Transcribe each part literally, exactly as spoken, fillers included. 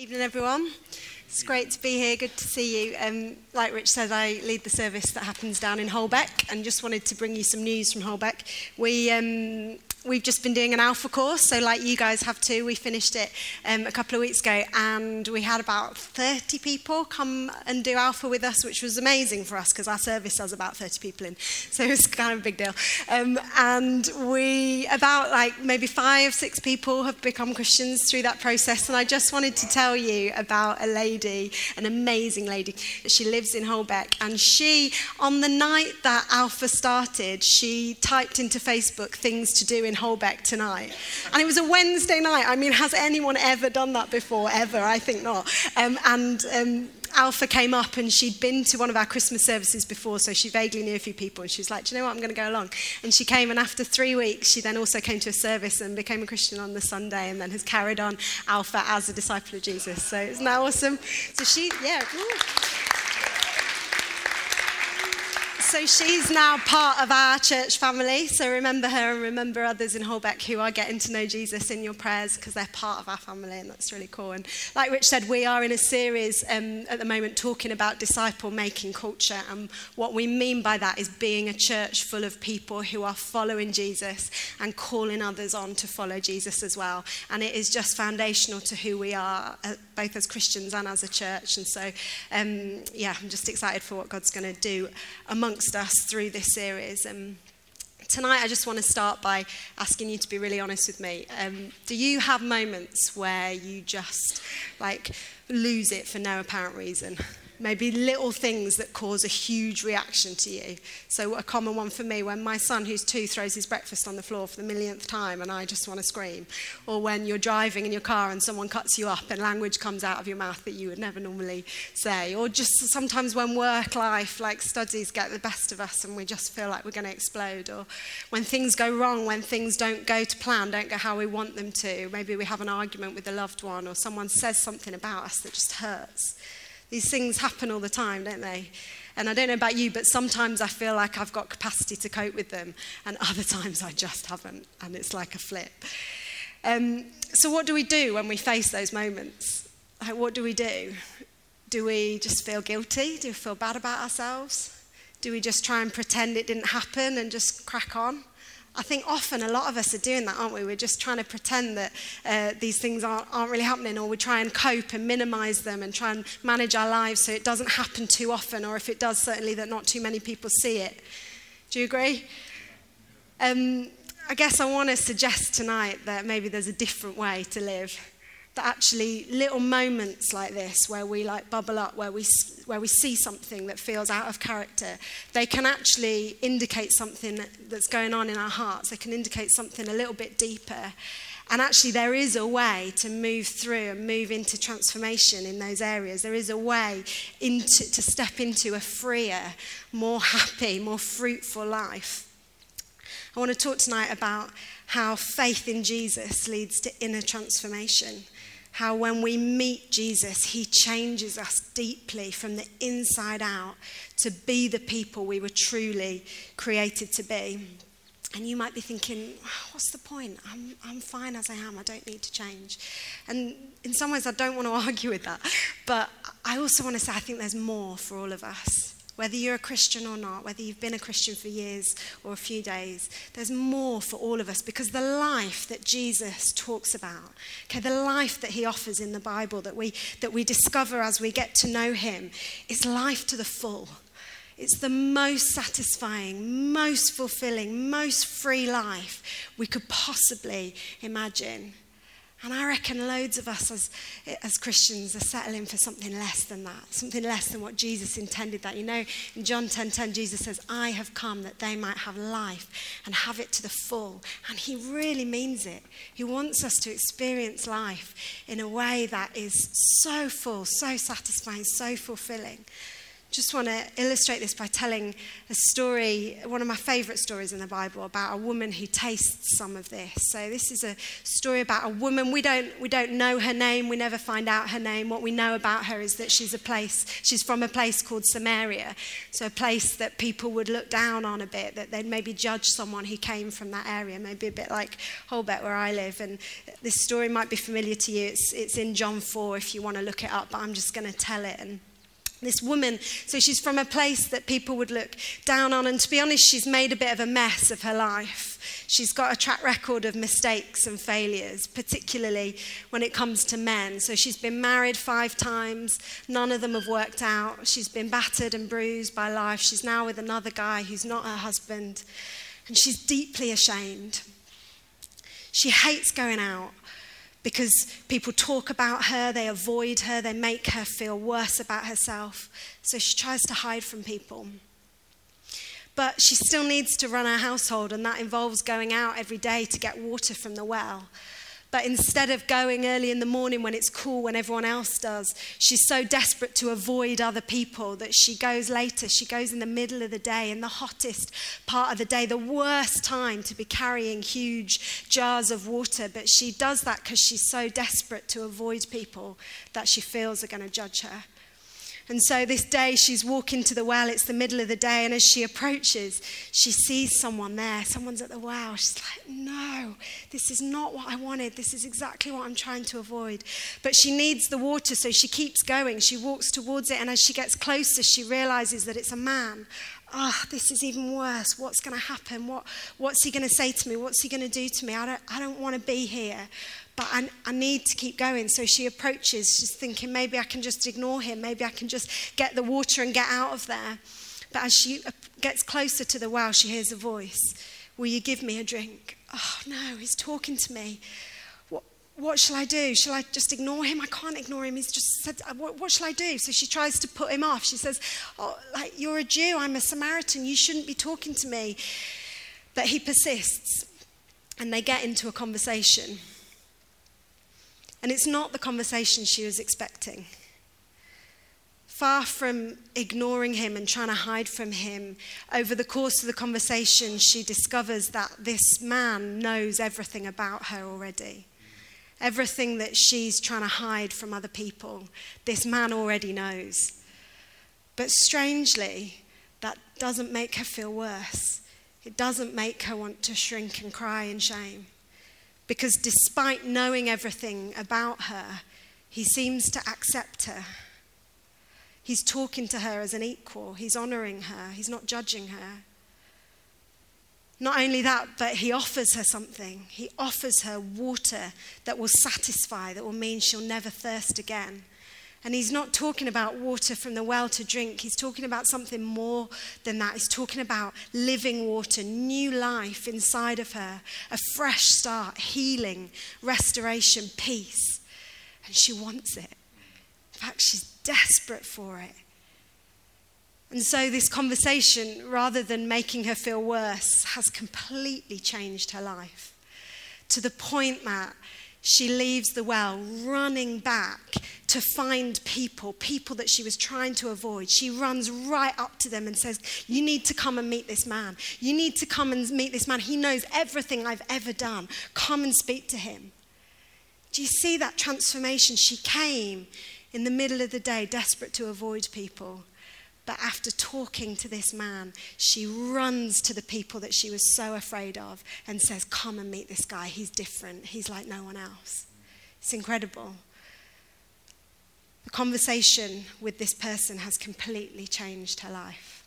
Evening, everyone. It's great to be here. Good to see you. Um, like Rich said, I lead the service that happens down in Holbeck, and just wanted to bring you some news from Holbeck. We um, we've just been doing an Alpha course, so like you guys have too. We finished it um, a couple of weeks ago, and we had about thirty people come and do Alpha with us, which was amazing for us because our service has about thirty people in, so it was kind of a big deal. Um, and we about like maybe five, six people have become Christians through that process. And I just wanted to tell you about a lady, an amazing lady. She lives in Holbeck, and she, on the night that Alpha started, she typed into Facebook things to do in Holbeck tonight. And it was a Wednesday night. I mean, has anyone ever done that before? Ever? I think not. Um, and um, Alpha came up, and she'd been to one of our Christmas services before, so she vaguely knew a few people, and she was like, do you know what, I'm going to go along. And she came, and after three weeks, she then also came to a service and became a Christian on the Sunday, and then has carried on Alpha as a disciple of Jesus. So isn't that awesome? So she, yeah. So she's now part of our church family, so remember her and remember others in Holbeck who are getting to know Jesus in your prayers, because they're part of our family, and that's really cool. And like Rich said, we are in a series um, at the moment talking about disciple making culture, and what we mean by that is being a church full of people who are following Jesus and calling others on to follow Jesus as well. And it is just foundational to who we are, uh, both as Christians and as a church. And so um, yeah, I'm just excited for what God's going to do amongst us through this series. Um, tonight I just want to start by asking you to be really honest with me. Um, do you have moments where you just like lose it for no apparent reason? Maybe little things that cause a huge reaction to you. So a common one for me, when my son, who's two, throws his breakfast on the floor for the millionth time, and I just want to scream. Or when you're driving in your car and someone cuts you up and language comes out of your mouth that you would never normally say. Or just sometimes when work life, like studies, get the best of us and we just feel like we're going to explode. Or when things go wrong, when things don't go to plan, don't go how we want them to. Maybe we have an argument with a loved one, or someone says something about us that just hurts. These things happen all the time, don't they? And I don't know about you, but sometimes I feel like I've got capacity to cope with them, and other times I just haven't, and it's like a flip. Um, so what do we do when we face those moments? Like, what do we do? Do we just feel guilty? Do we feel bad about ourselves? Do we just try and pretend it didn't happen and just crack on? I think often a lot of us are doing that, aren't we? We're just trying to pretend that uh, these things aren't, aren't really happening, or we try and cope and minimise them and try and manage our lives so it doesn't happen too often, or if it does, certainly that not too many people see it. Do you agree? Um, I guess I want to suggest tonight that maybe there's a different way to live. That actually little moments like this, where we like bubble up, where we where we see something that feels out of character, they can actually indicate something that's going on in our hearts. They can indicate something a little bit deeper. And actually there is a way to move through and move into transformation in those areas. There is a way into, to step into a freer, more happy, more fruitful life. I want to talk tonight about how faith in Jesus leads to inner transformation. How when we meet Jesus, he changes us deeply from the inside out to be the people we were truly created to be. And you might be thinking, what's the point? I'm I'm fine as I am. I don't need to change. And in some ways, I don't want to argue with that. But I also want to say I think there's more for all of us. Whether you're a Christian or not, whether you've been a Christian for years or a few days, there's more for all of us, because the life that Jesus talks about, okay, the life that he offers in the Bible that we that we discover as we get to know him, is life to the full. It's the most satisfying, most fulfilling, most free life we could possibly imagine. And I reckon loads of us as, as Christians are settling for something less than that, something less than what Jesus intended that. You know, in John ten ten, Jesus says, I have come that they might have life and have it to the full. And he really means it. He wants us to experience life in a way that is so full, so satisfying, so fulfilling. Just want to illustrate this by telling a story, one of my favourite stories in the Bible, about a woman who tastes some of this. So this is a story about a woman. We don't we don't know her name. We never find out her name. What we know about her is that she's a place. She's from a place called Samaria, so a place that people would look down on a bit, that they'd maybe judge someone who came from that area, maybe a bit like Holbeck where I live. And this story might be familiar to you. It's it's in John four if you want to look it up, but I'm just going to tell it. And this woman, so she's from a place that people would look down on, and to be honest, she's made a bit of a mess of her life. She's got a track record of mistakes and failures, particularly when it comes to men. So she's been married five times, none of them have worked out. She's been battered and bruised by life. She's now with another guy who's not her husband, and she's deeply ashamed. She hates going out, because people talk about her, they avoid her, they make her feel worse about herself. So she tries to hide from people. But she still needs to run her household, and that involves going out every day to get water from the well. But instead of going early in the morning when it's cool, when everyone else does, she's so desperate to avoid other people that she goes later. She goes in the middle of the day, in the hottest part of the day, the worst time to be carrying huge jars of water. But she does that because she's so desperate to avoid people that she feels are going to judge her. And so this day she's walking to the well, it's the middle of the day, and as she approaches, she sees someone there. Someone's at the well. She's like, no, this is not what I wanted. This is exactly what I'm trying to avoid. But she needs the water, so she keeps going. She walks towards it, and as she gets closer, she realizes that it's a man. Oh, this is even worse. What's going to happen? What, what's he going to say to me? What's he going to do to me? I don't, I don't want to be here. But I, I need to keep going. So she approaches. She's thinking, maybe I can just ignore him. Maybe I can just get the water and get out of there. But as she gets closer to the well, she hears a voice. Will you give me a drink? Oh, no, he's talking to me. What, what shall I do? Shall I just ignore him? I can't ignore him. He's just said, what, what shall I do? So she tries to put him off. She says, oh, like, you're a Jew. I'm a Samaritan. You shouldn't be talking to me. But he persists, and they get into a conversation. And it's not the conversation she was expecting. Far from ignoring him and trying to hide from him, over the course of the conversation, she discovers that this man knows everything about her already. Everything that she's trying to hide from other people, this man already knows. But strangely, that doesn't make her feel worse. It doesn't make her want to shrink and cry in shame. Because despite knowing everything about her, he seems to accept her. He's talking to her as an equal. He's honouring her. He's not judging her. Not only that, but he offers her something. He offers her water that will satisfy, that will mean she'll never thirst again. And he's not talking about water from the well to drink. He's talking about something more than that. He's talking about living water, new life inside of her, a fresh start, healing, restoration, peace. And she wants it. In fact, she's desperate for it. And so this conversation, rather than making her feel worse, has completely changed her life, to the point that she leaves the well running back to find people, people that she was trying to avoid. She runs right up to them and says, you need to come and meet this man. You need to come and meet this man. He knows everything I've ever done. Come and speak to him. Do you see that transformation? She came in the middle of the day, desperate to avoid people. But after talking to this man, she runs to the people that she was so afraid of and says, come and meet this guy. He's different. He's like no one else. It's incredible. The conversation with this person has completely changed her life.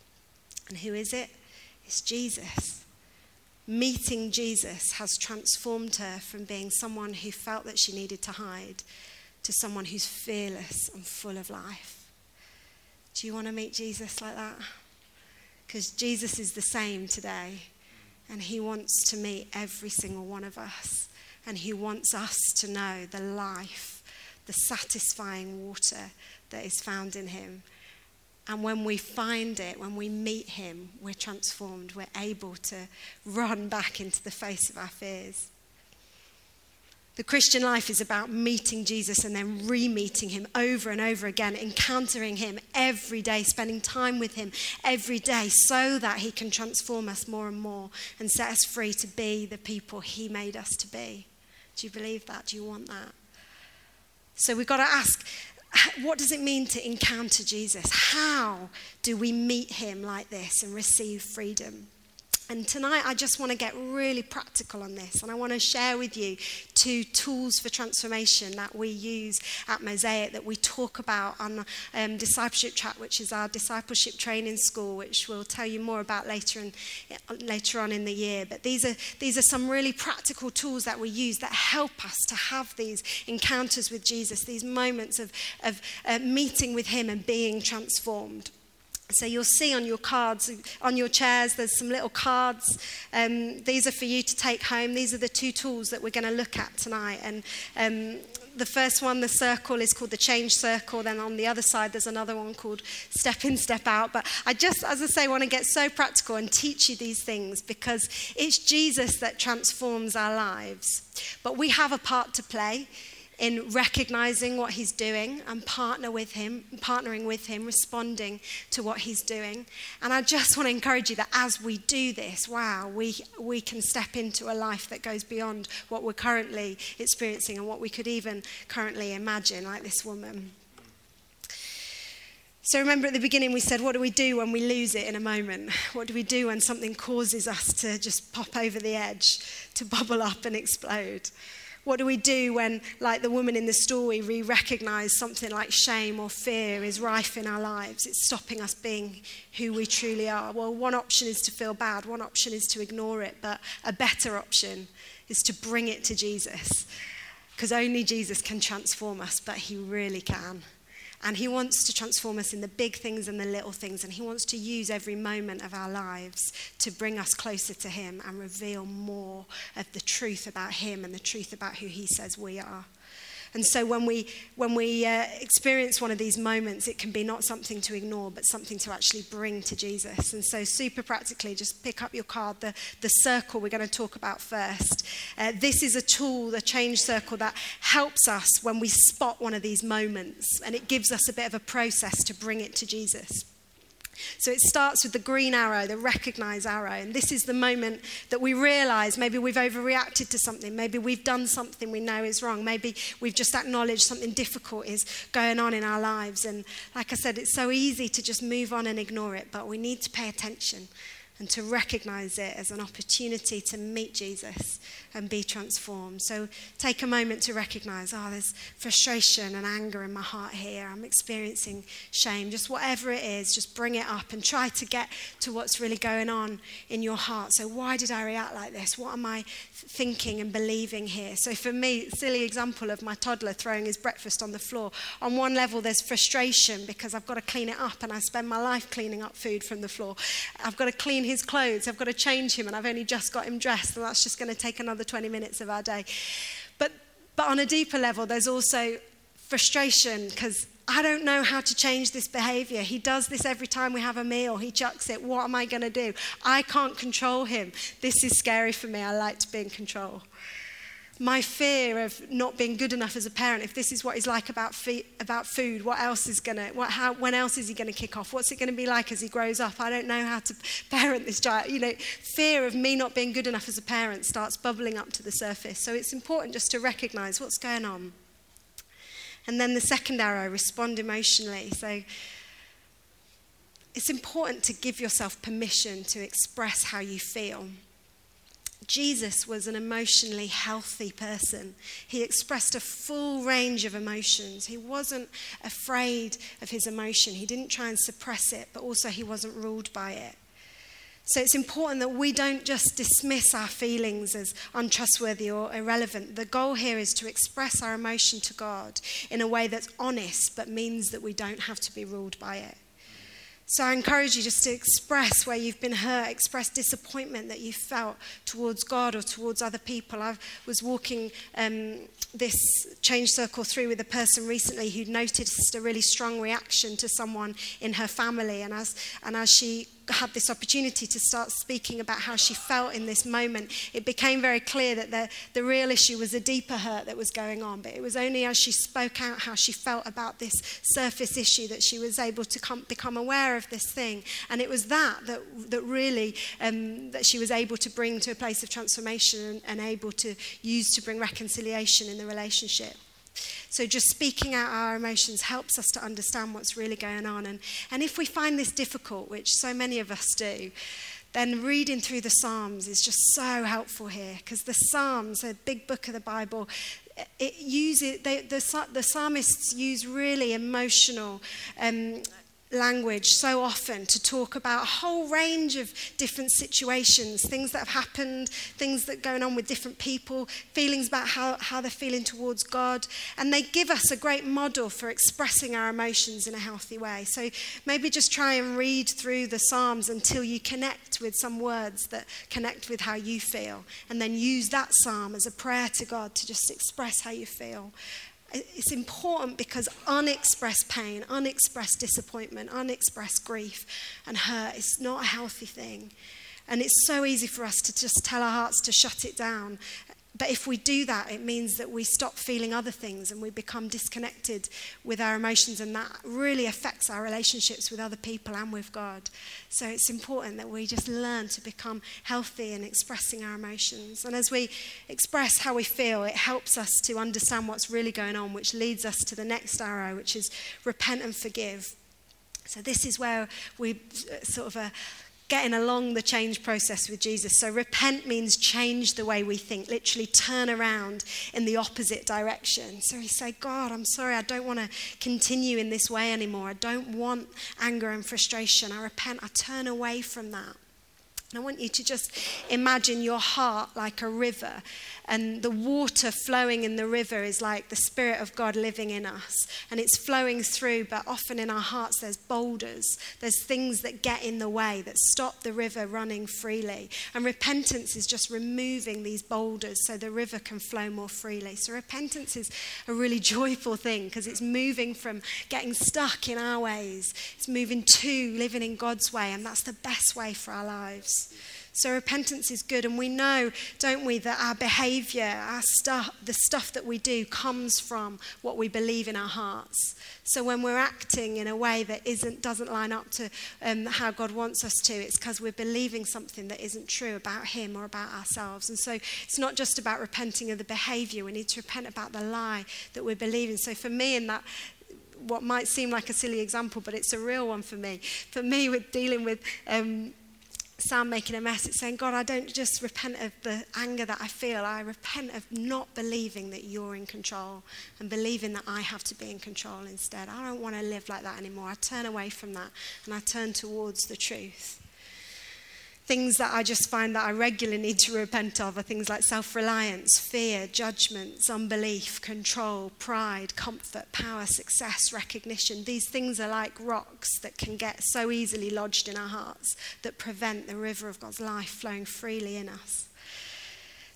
And who is it? It's Jesus. Meeting Jesus has transformed her from being someone who felt that she needed to hide to someone who's fearless and full of life. Do you want to meet Jesus like that? Because Jesus is the same today, and he wants to meet every single one of us, and he wants us to know the life, the satisfying water that is found in him. And when we find it, when we meet him, we're transformed. We're able to run back into the face of our fears. The Christian life is about meeting Jesus and then re-meeting him over and over again, encountering him every day, spending time with him every day so that he can transform us more and more and set us free to be the people he made us to be. Do you believe that? Do you want that? So we've got to ask, what does it mean to encounter Jesus? How do we meet him like this and receive freedom? And tonight, I just want to get really practical on this. And I want to share with you two tools for transformation that we use at Mosaic that we talk about on um, Discipleship Chat, which is our discipleship training school, which we'll tell you more about later, in, later on in the year. But these are, these are some really practical tools that we use that help us to have these encounters with Jesus, these moments of, of uh, meeting with him and being transformed. So you'll see on your cards, on your chairs, there's some little cards. Um, these are for you to take home. These are the two tools that we're going to look at tonight. And um, the first one, the circle, is called the Change Circle. Then on the other side, there's another one called Step In, Step Out. But I just, as I say, want to get so practical and teach you these things because it's Jesus that transforms our lives. But we have a part to play in recognizing what he's doing and partner with him, partnering with him, responding to what he's doing. And I just want to encourage you that as we do this, wow, we we can step into a life that goes beyond what we're currently experiencing and what we could even currently imagine, like this woman. So remember at the beginning we said, what do we do when we lose it in a moment? What do we do when something causes us to just pop over the edge, to bubble up and explode? What do we do when, like the woman in the story, we recognize something like shame or fear is rife in our lives? It's stopping us being who we truly are. Well, one option is to feel bad. One option is to ignore it. But a better option is to bring it to Jesus, because only Jesus can transform us, but he really can. And he wants to transform us in the big things and the little things. And he wants to use every moment of our lives to bring us closer to him and reveal more of the truth about him and the truth about who he says we are. And so when we when we uh, experience one of these moments, it can be not something to ignore, but something to actually bring to Jesus. And so super practically, just pick up your card, the, the circle we're going to talk about first. Uh, this is a tool, the Change Circle, that helps us when we spot one of these moments. And it gives us a bit of a process to bring it to Jesus. So it starts with the green arrow, the recognize arrow. And this is the moment that we realize maybe we've overreacted to something. Maybe we've done something we know is wrong. Maybe we've just acknowledged something difficult is going on in our lives. And like I said, it's so easy to just move on and ignore it. But we need to pay attention and to recognize it as an opportunity to meet Jesus and be transformed. So take a moment to recognize, oh, there's frustration and anger in my heart here. I'm experiencing shame. Just whatever it is, just bring it up and try to get to what's really going on in your heart. So why did I react like this? What am I thinking and believing here? So for me, silly example of my toddler throwing his breakfast on the floor. On one level, there's frustration because I've got to clean it up and I spend my life cleaning up food from the floor. I've got to clean his clothes, I've got to change him, and I've only just got him dressed, and that's just going to take another twenty minutes of our day. But but on a deeper level, there's also frustration because I don't know how to change this behavior. He does this every time we have a meal. He chucks it. What am I going to do? I can't control him. This is scary for me. I like to be in control. My fear of not being good enough as a parent, if this is what he's like about fe- about food, what else is going to, what, how, when else is he going to kick off? What's it going to be like as he grows up? I don't know how to parent this child. You know, fear of me not being good enough as a parent starts bubbling up to the surface. So it's important just to recognize what's going on. And then the second arrow, respond emotionally. So it's important to give yourself permission to express how you feel. Jesus was an emotionally healthy person. He expressed a full range of emotions. He wasn't afraid of his emotion. He didn't try and suppress it, but also he wasn't ruled by it. So it's important that we don't just dismiss our feelings as untrustworthy or irrelevant. The goal here is to express our emotion to God in a way that's honest, but means that we don't have to be ruled by it. So I encourage you just to express where you've been hurt, express disappointment that you felt towards God or towards other people. I was walking um, this Change Circle through with a person recently who noticed a really strong reaction to someone in her family. And as, and as she had this opportunity to start speaking about how she felt in this moment, it became very clear that the, the real issue was a deeper hurt that was going on. But it was only as she spoke out how she felt about this surface issue that she was able to come, become aware of this thing. And it was that that, that really, um, that she was able to bring to a place of transformation and, and able to use to bring reconciliation in the relationship. So just speaking out our emotions helps us to understand what's really going on. And, and if we find this difficult, which so many of us do, then reading through the Psalms is just so helpful here, because the Psalms, a big book of the Bible, it uses, they, the, the psalmists use really emotional um language so often to talk about a whole range of different situations, things that have happened, things that are going on with different people, feelings about how, how they're feeling towards God. And they give us a great model for expressing our emotions in a healthy way. So maybe just try and read through the Psalms until you connect with some words that connect with how you feel, and then use that psalm as a prayer to God to just express how you feel. It's important because unexpressed pain, unexpressed disappointment, unexpressed grief and hurt is not a healthy thing. And it's so easy for us to just tell our hearts to shut it down. But if we do that, it means that we stop feeling other things and we become disconnected with our emotions, and that really affects our relationships with other people and with God. So it's important that we just learn to become healthy in expressing our emotions. And as we express how we feel, it helps us to understand what's really going on, which leads us to the next arrow, which is repent and forgive. So this is where we sort of a getting along the change process with Jesus. So repent means change the way we think, literally turn around in the opposite direction. So we say, God, I'm sorry, I don't want to continue in this way anymore. I don't want anger and frustration. I repent, I turn away from that. And I want you to just imagine your heart like a river, and the water flowing in the river is like the Spirit of God living in us, and it's flowing through, but often in our hearts there's boulders, there's things that get in the way that stop the river running freely. And repentance is just removing these boulders so the river can flow more freely. So repentance is a really joyful thing, because it's moving from getting stuck in our ways, it's moving to living in God's way, and that's the best way for our lives. So repentance is good, and we know, don't we, that our behaviour, our stuff, the stuff that we do comes from what we believe in our hearts. So when we're acting in a way that isn't, doesn't line up to um, how God wants us to, it's because we're believing something that isn't true about him or about ourselves. And so it's not just about repenting of the behaviour, we need to repent about the lie that we're believing. So for me, in that, what might seem like a silly example, but it's a real one for me. For me, with dealing with Um, Sam making a mess, it's saying, God, I don't just repent of the anger that I feel, I repent of not believing that you're in control and believing that I have to be in control instead. I don't want to live like that anymore. I turn away from that and I turn towards the truth. Things that I just find that I regularly need to repent of are things like self-reliance, fear, judgments, unbelief, control, pride, comfort, power, success, recognition. These things are like rocks that can get so easily lodged in our hearts that prevent the river of God's life flowing freely in us.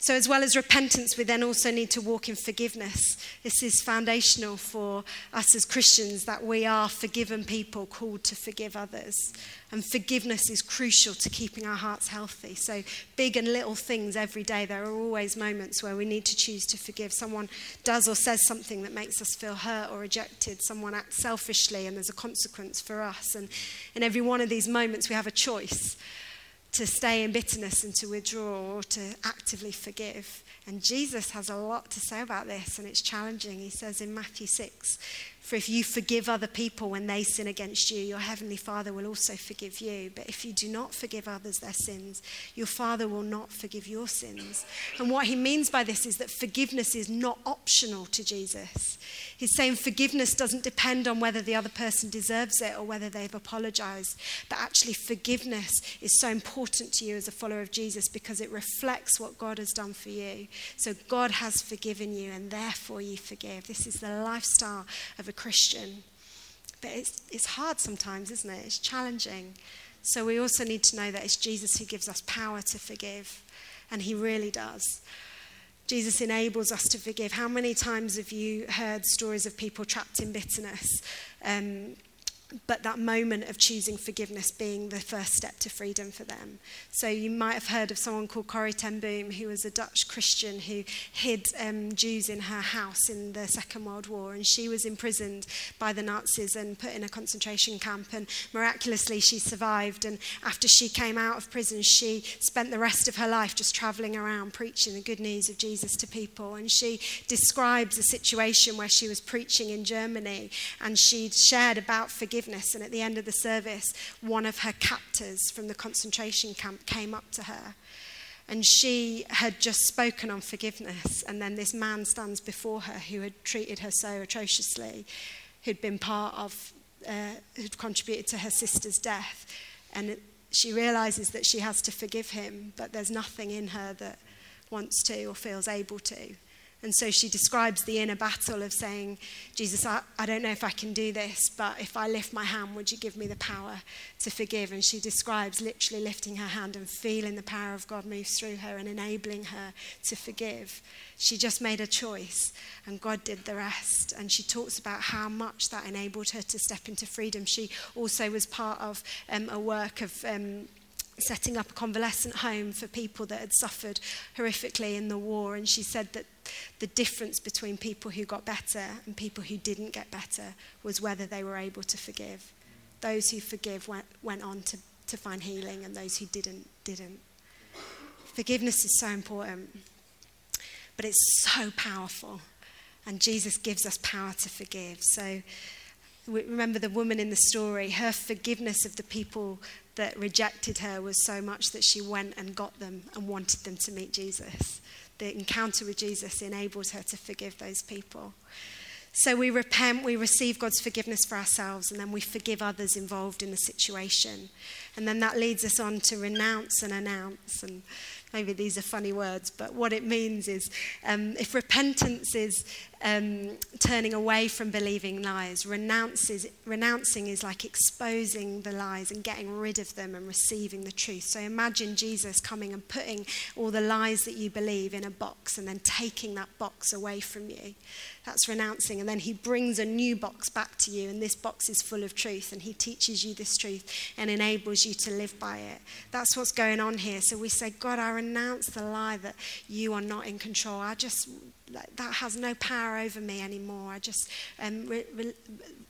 So as well as repentance, we then also need to walk in forgiveness. This is foundational for us as Christians, that we are forgiven people called to forgive others. And forgiveness is crucial to keeping our hearts healthy. So big and little things every day, there are always moments where we need to choose to forgive. Someone does or says something that makes us feel hurt or rejected. Someone acts selfishly and there's a consequence for us. And in every one of these moments, we have a choice to stay in bitterness and to withdraw, or to actively forgive. And Jesus has a lot to say about this, and it's challenging. He says in Matthew six, for if you forgive other people when they sin against you, your heavenly Father will also forgive you. But if you do not forgive others their sins, your Father will not forgive your sins. And what he means by this is that forgiveness is not optional to Jesus. He's saying forgiveness doesn't depend on whether the other person deserves it or whether they've apologized. But actually forgiveness is so important to you as a follower of Jesus, because it reflects what God has done for you. So God has forgiven you, and therefore you forgive. This is the lifestyle of a Christian. But it's it's hard sometimes, isn't it? It's challenging. So we also need to know that it's Jesus who gives us power to forgive, and he really does. Jesus enables us to forgive. How many times have you heard stories of people trapped in bitterness, um, but that moment of choosing forgiveness being the first step to freedom for them. So you might have heard of someone called Corrie ten Boom, who was a Dutch Christian who hid um, Jews in her house in the Second World War, and she was imprisoned by the Nazis and put in a concentration camp, and miraculously she survived. And after she came out of prison, she spent the rest of her life just travelling around preaching the good news of Jesus to people. And she describes a situation where she was preaching in Germany, and she shared about forgiveness. And at the end of the service, one of her captors from the concentration camp came up to her, and she had just spoken on forgiveness, and then this man stands before her who had treated her so atrociously, who'd been part of, uh, who'd contributed to her sister's death, and it, she realises that she has to forgive him, but there's nothing in her that wants to or feels able to. And so she describes the inner battle of saying, Jesus, I, I don't know if I can do this, but if I lift my hand, would you give me the power to forgive? And she describes literally lifting her hand and feeling the power of God move through her and enabling her to forgive. She just made a choice, and God did the rest. And she talks about how much that enabled her to step into freedom. She also was part of um, a work of... Um, setting up a convalescent home for people that had suffered horrifically in the war, and she said that the difference between people who got better and people who didn't get better was whether they were able to forgive. Those who forgive went, went on to, to find healing, and those who didn't, didn't. Forgiveness is so important, but it's so powerful, and Jesus gives us power to forgive. So remember the woman in the story, her forgiveness of the people that rejected her was so much that she went and got them and wanted them to meet Jesus. The encounter with Jesus enabled her to forgive those people. So we repent, we receive God's forgiveness for ourselves, and then we forgive others involved in the situation. And then that leads us on to renounce and announce. And maybe these are funny words, but what it means is um, if repentance is um, turning away from believing lies, renounces, renouncing is like exposing the lies and getting rid of them and receiving the truth. So imagine Jesus coming and putting all the lies that you believe in a box and then taking that box away from you. That's renouncing. And then he brings a new box back to you, and this box is full of truth, and he teaches you this truth and enables you to live by it. That's what's going on here. So we say, God, I renounce the lie that you are not in control. I just, like, that has no power over me anymore. I just um, re- re-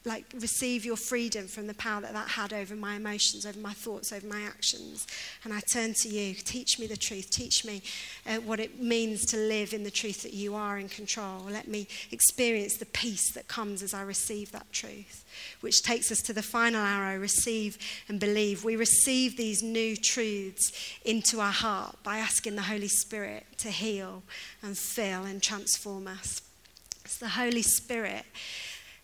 like receive your freedom from the power that that had over my emotions, over my thoughts, over my actions. And I turn to you. Teach me the truth. Teach me uh, what it means to live in the truth that you are in control. Let me experience the peace that comes as I receive that truth, which takes us to the final arrow, receive and believe. We receive these new truths into our heart by asking the Holy Spirit to heal and fill and transform us. It's the Holy Spirit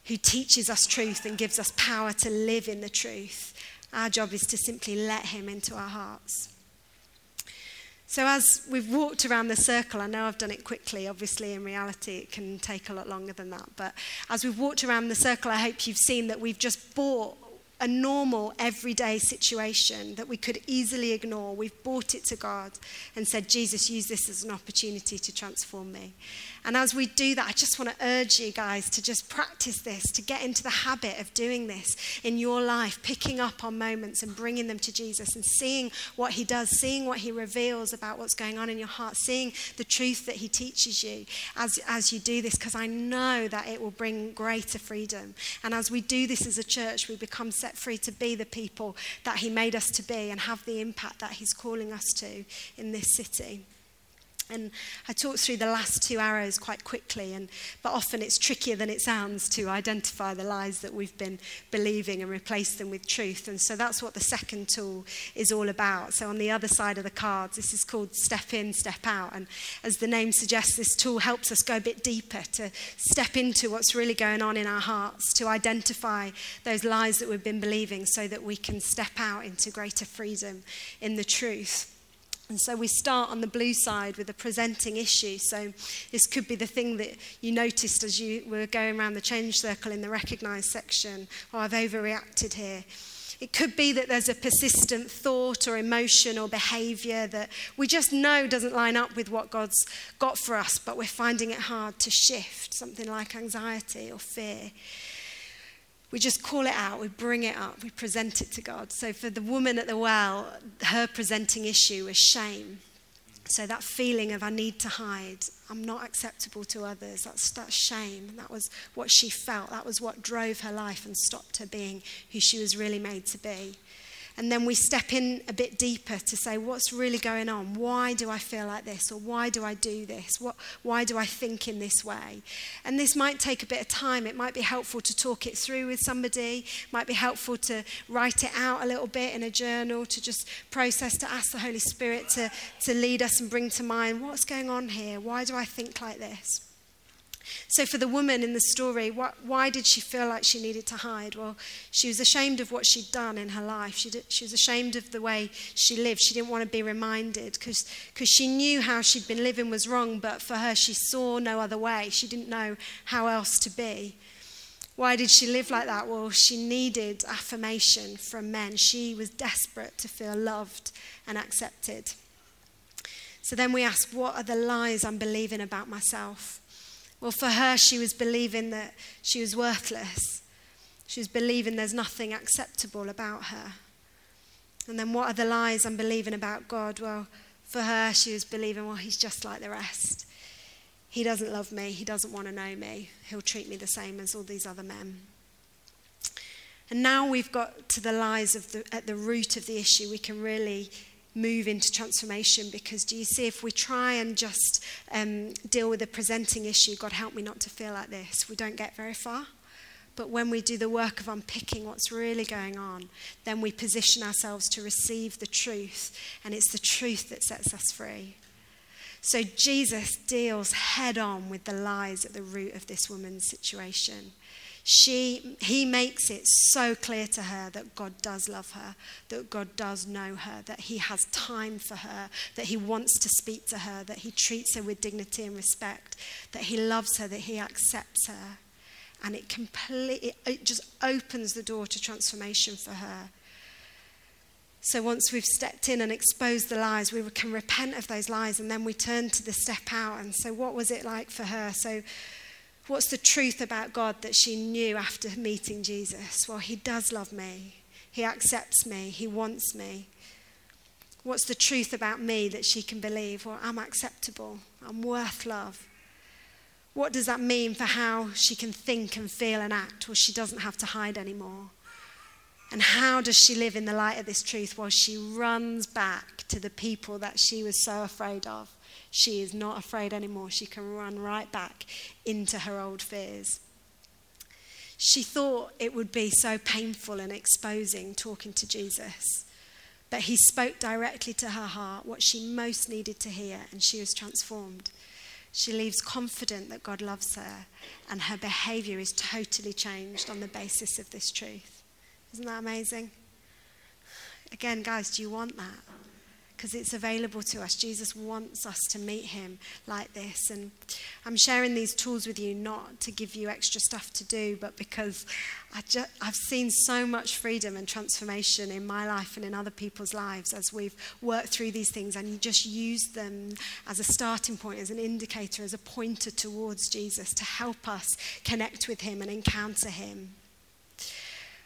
who teaches us truth and gives us power to live in the truth. Our job is to simply let him into our hearts. So as we've walked around the circle, I know I've done it quickly, obviously in reality it can take a lot longer than that, but as we've walked around the circle, I hope you've seen that we've just bought a normal everyday situation that we could easily ignore. We've brought it to God and said, Jesus, use this as an opportunity to transform me. And as we do that, I just want to urge you guys to just practice this, to get into the habit of doing this in your life, picking up on moments and bringing them to Jesus and seeing what he does, seeing what he reveals about what's going on in your heart, seeing the truth that he teaches you as, as you do this, because I know that it will bring greater freedom. And as we do this as a church, we become set free to be the people that he made us to be and have the impact that he's calling us to in this city. And I talked through the last two arrows quite quickly, and but often it's trickier than it sounds to identify the lies that we've been believing and replace them with truth. And so that's what the second tool is all about. So on the other side of the cards, this is called Step In, Step Out. And as the name suggests, this tool helps us go a bit deeper, to step into what's really going on in our hearts, to identify those lies that we've been believing so that we can step out into greater freedom in the truth. And so we start on the blue side with a presenting issue. So this could be the thing that you noticed as you were going around the change circle in the recognised section. Oh, I've overreacted here. It could be that there's a persistent thought or emotion or behaviour that we just know doesn't line up with what God's got for us, but we're finding it hard to shift, something like anxiety or fear. We just call it out, we bring it up, we present it to God. So for the woman at the well, her presenting issue was shame. So that feeling of I need to hide, I'm not acceptable to others, that's, that's shame. That was what she felt. That was what drove her life and stopped her being who she was really made to be. And then we step in a bit deeper to say, what's really going on? Why do I feel like this? Or why do I do this? What, why do I think in this way? And this might take a bit of time. It might be helpful to talk it through with somebody. It might be helpful to write it out a little bit in a journal, to just process, to ask the Holy Spirit to, to lead us and bring to mind, what's going on here? Why do I think like this? So for the woman in the story, what, why did she feel like she needed to hide? Well, she was ashamed of what she'd done in her life. She, did, she was ashamed of the way she lived. She didn't want to be reminded because she knew how she'd been living was wrong, but for her, she saw no other way. She didn't know how else to be. Why did she live like that? Well, she needed affirmation from men. She was desperate to feel loved and accepted. So then we ask, what are the lies I'm believing about myself? Well, for her, she was believing that she was worthless. She was believing there's nothing acceptable about her. And then what are the lies I'm believing about God? Well, for her, she was believing, well, he's just like the rest. He doesn't love me. He doesn't want to know me. He'll treat me the same as all these other men. And now we've got to the lies of the, at the root of the issue. We can really move into transformation, because do you see, if we try and just um, deal with the presenting issue, God help me not to feel like this, we don't get very far. But when we do the work of unpicking what's really going on, then we position ourselves to receive the truth, and it's the truth that sets us free. So Jesus deals head on with the lies at the root of this woman's situation. She, he makes it so clear to her that God does love her, that God does know her, that he has time for her, that he wants to speak to her, that he treats her with dignity and respect, that he loves her, that he accepts her. And it completely, it just opens the door to transformation for her. So once we've stepped in and exposed the lies, we can repent of those lies, and then we turn to the step out. And so what was it like for her? So what's the truth about God that she knew after meeting Jesus? Well, he does love me. He accepts me. He wants me. What's the truth about me that she can believe? Well, I'm acceptable. I'm worth love. What does that mean for how she can think and feel and act? Well, she doesn't have to hide anymore. And how does she live in the light of this truth? Well, she runs back to the people that she was so afraid of. She is not afraid anymore. She can run right back into her old fears. She thought it would be so painful and exposing talking to Jesus, but he spoke directly to her heart, what she most needed to hear, and she was transformed. She leaves confident that God loves her, and her behavior is totally changed on the basis of this truth. Isn't that amazing? Again, guys, do you want that? Because it's available to us. Jesus wants us to meet him like this. And I'm sharing these tools with you not to give you extra stuff to do, but because I just, I've seen so much freedom and transformation in my life and in other people's lives as we've worked through these things, and you just use them as a starting point, as an indicator, as a pointer towards Jesus to help us connect with him and encounter him.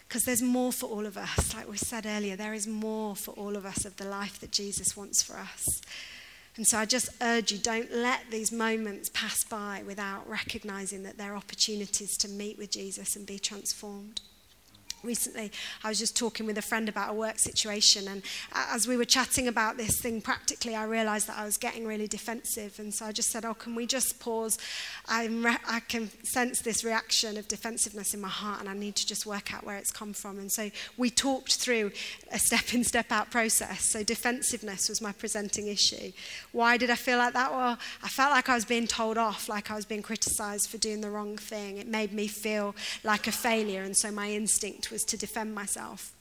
Because there's more for all of us. Like we said earlier, there is more for all of us of the life that Jesus wants for us. And so I just urge you, don't let these moments pass by without recognizing that there are opportunities to meet with Jesus and be transformed. Recently, I was just talking with a friend about a work situation, and as we were chatting about this thing practically, I realized that I was getting really defensive, and so I just said, oh, can we just pause? I'm re- I can sense this reaction of defensiveness in my heart, and I need to just work out where it's come from. And so we talked through a step-in, step-out process. So defensiveness was my presenting issue. Why did I feel like that? Well, I felt like I was being told off, like I was being criticized for doing the wrong thing. It made me feel like a failure, and so my instinct was to defend myself.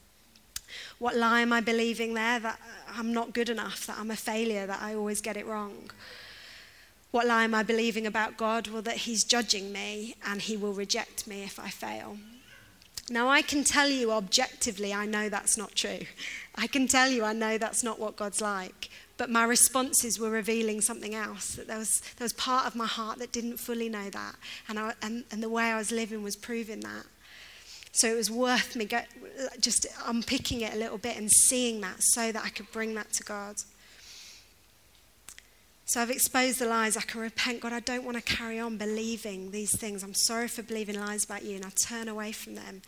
What lie am I believing there? That I'm not good enough, that I'm a failure, that I always get it wrong. What lie am I believing about God? Well, that he's judging me and he will reject me if I fail. Now, I can tell you objectively, I know that's not true. I can tell you, I know that's not what God's like. But my responses were revealing something else, that there was, there was part of my heart that didn't fully know that. And, I, and, and the way I was living was proving that. So it was worth me go, just unpicking it a little bit and seeing that so that I could bring that to God. So I've exposed the lies. I can repent. God, I don't want to carry on believing these things. I'm sorry for believing lies about you, and I turn away from them.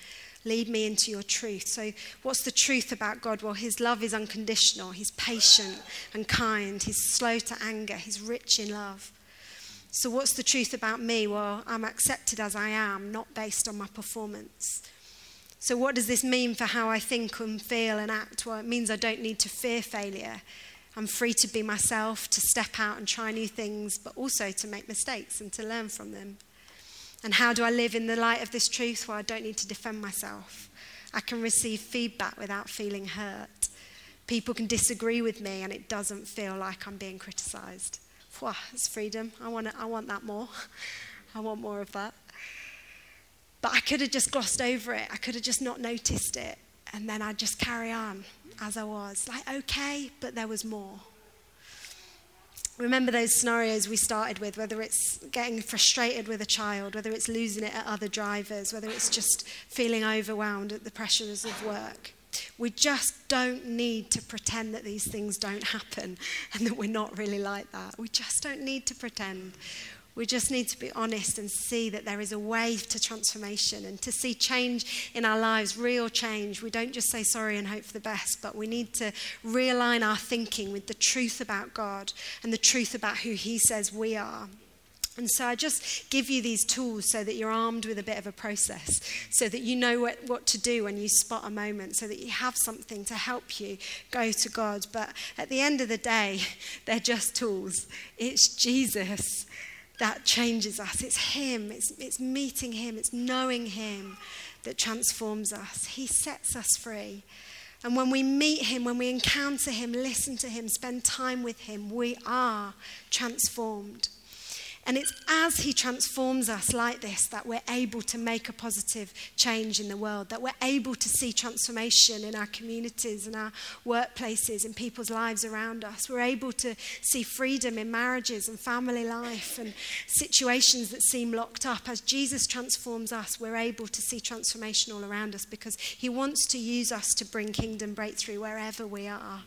Lead me into your truth. So what's the truth about God? Well, his love is unconditional. He's patient and kind. He's slow to anger. He's rich in love. So what's the truth about me? Well, I'm accepted as I am, not based on my performance. So what does this mean for how I think and feel and act? Well, it means I don't need to fear failure. I'm free to be myself, to step out and try new things, but also to make mistakes and to learn from them. And how do I live in the light of this truth? Well, I don't need to defend myself. I can receive feedback without feeling hurt. People can disagree with me, and it doesn't feel like I'm being criticised. Wow, it's freedom. I want it, I want that more. I want more of that. But I could have just glossed over it. I could have just not noticed it. And then I'd just carry on as I was. Like, okay, but there was more. Remember those scenarios we started with, whether it's getting frustrated with a child, whether it's losing it at other drivers, whether it's just feeling overwhelmed at the pressures of work. We just don't need to pretend that these things don't happen and that we're not really like that. We just don't need to pretend. We just need to be honest and see that there is a way to transformation and to see change in our lives, real change. We don't just say sorry and hope for the best, but we need to realign our thinking with the truth about God and the truth about who he says we are. And so I just give you these tools so that you're armed with a bit of a process, so that you know what, what to do when you spot a moment, so that you have something to help you go to God. But at the end of the day, they're just tools. It's Jesus that changes us. It's him. It's, it's meeting him. It's knowing him that transforms us. He sets us free. And when we meet him, when we encounter him, listen to him, spend time with him, we are transformed. And it's as he transforms us like this that we're able to make a positive change in the world, that we're able to see transformation in our communities and our workplaces and people's lives around us. We're able to see freedom in marriages and family life and situations that seem locked up. As Jesus transforms us, we're able to see transformation all around us because he wants to use us to bring kingdom breakthrough wherever we are.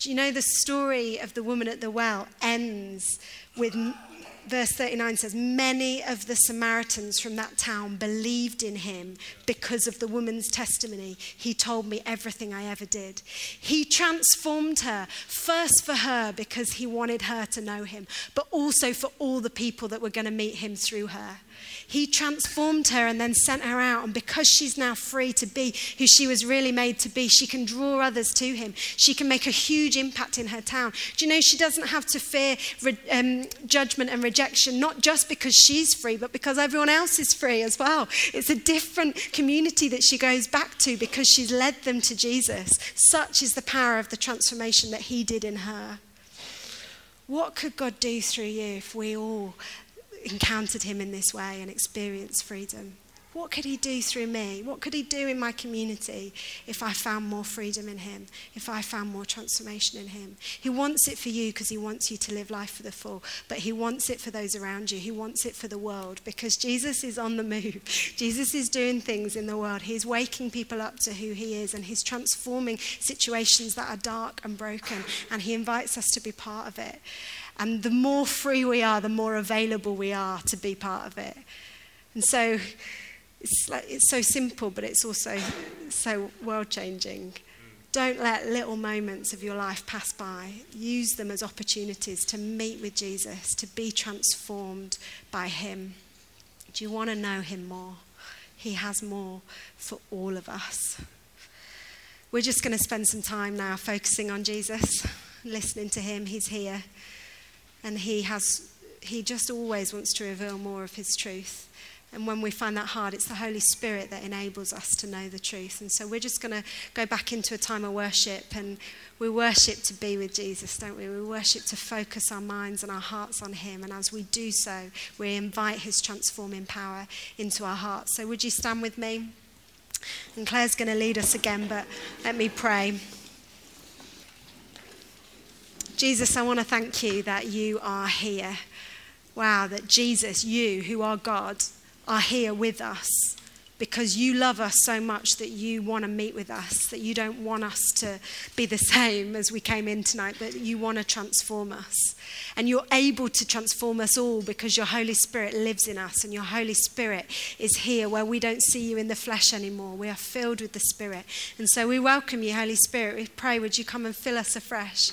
Do you know the story of the woman at the well ends with... Verse thirty-nine says, many of the Samaritans from that town believed in him because of the woman's testimony. He told me everything I ever did. He transformed her, first for her because he wanted her to know him, but also for all the people that were going to meet him through her. He transformed her and then sent her out. And because she's now free to be who she was really made to be, she can draw others to him. She can make a huge impact in her town. Do you know she doesn't have to fear um, judgment and rejection, not just because she's free, but because everyone else is free as well. It's a different community that she goes back to because she's led them to Jesus. Such is the power of the transformation that he did in her. What could God do through you if we all encountered him in this way and experienced freedom? What could he do through me? What could he do in my community if I found more freedom in him, if I found more transformation in him? He wants it for you because he wants you to live life to the full, but he wants it for those around you. He wants it for the world because Jesus is on the move. Jesus is doing things in the world. He's waking people up to who he is, and he's transforming situations that are dark and broken, and he invites us to be part of it. And the more free we are, the more available we are to be part of it. And so it's like, it's so simple, but it's also so world-changing. Don't let little moments of your life pass by. Use them as opportunities to meet with Jesus, to be transformed by him. Do you want to know him more? He has more for all of us. We're just going to spend some time now focusing on Jesus, listening to him. He's here. And he has, he just always wants to reveal more of his truth. And when we find that hard, it's the Holy Spirit that enables us to know the truth. And so we're just going to go back into a time of worship. And we worship to be with Jesus, don't we? We worship to focus our minds and our hearts on him. And as we do so, we invite his transforming power into our hearts. So would you stand with me? And Claire's going to lead us again, but let me pray. Jesus, I want to thank you that you are here. Wow, that Jesus, you who are God, are here with us because you love us so much that you want to meet with us, that you don't want us to be the same as we came in tonight, but you want to transform us. And you're able to transform us all because your Holy Spirit lives in us, and your Holy Spirit is here where we don't see you in the flesh anymore. We are filled with the Spirit. And so we welcome you, Holy Spirit. We pray, would you come and fill us afresh?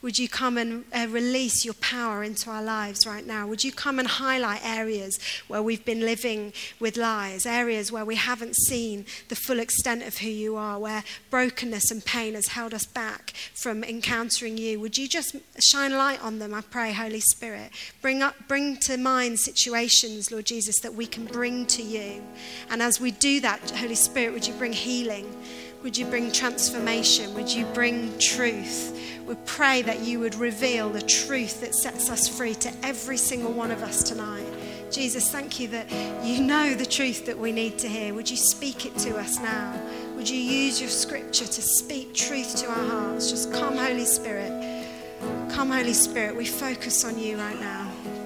Would you come and uh, release your power into our lives right now? Would you come and highlight areas where we've been living with lies, areas where we haven't seen the full extent of who you are, where brokenness and pain has held us back from encountering you? Would you just shine light on them, I pray, Holy Spirit? Bring up, bring to mind situations, Lord Jesus, that we can bring to you. And as we do that, Holy Spirit, would you bring healing? Would you bring transformation? Would you bring truth? We pray that you would reveal the truth that sets us free to every single one of us tonight. Jesus, thank you that you know the truth that we need to hear. Would you speak it to us now? Would you use your scripture to speak truth to our hearts? Just come, Holy Spirit. Come, Holy Spirit. We focus on you right now.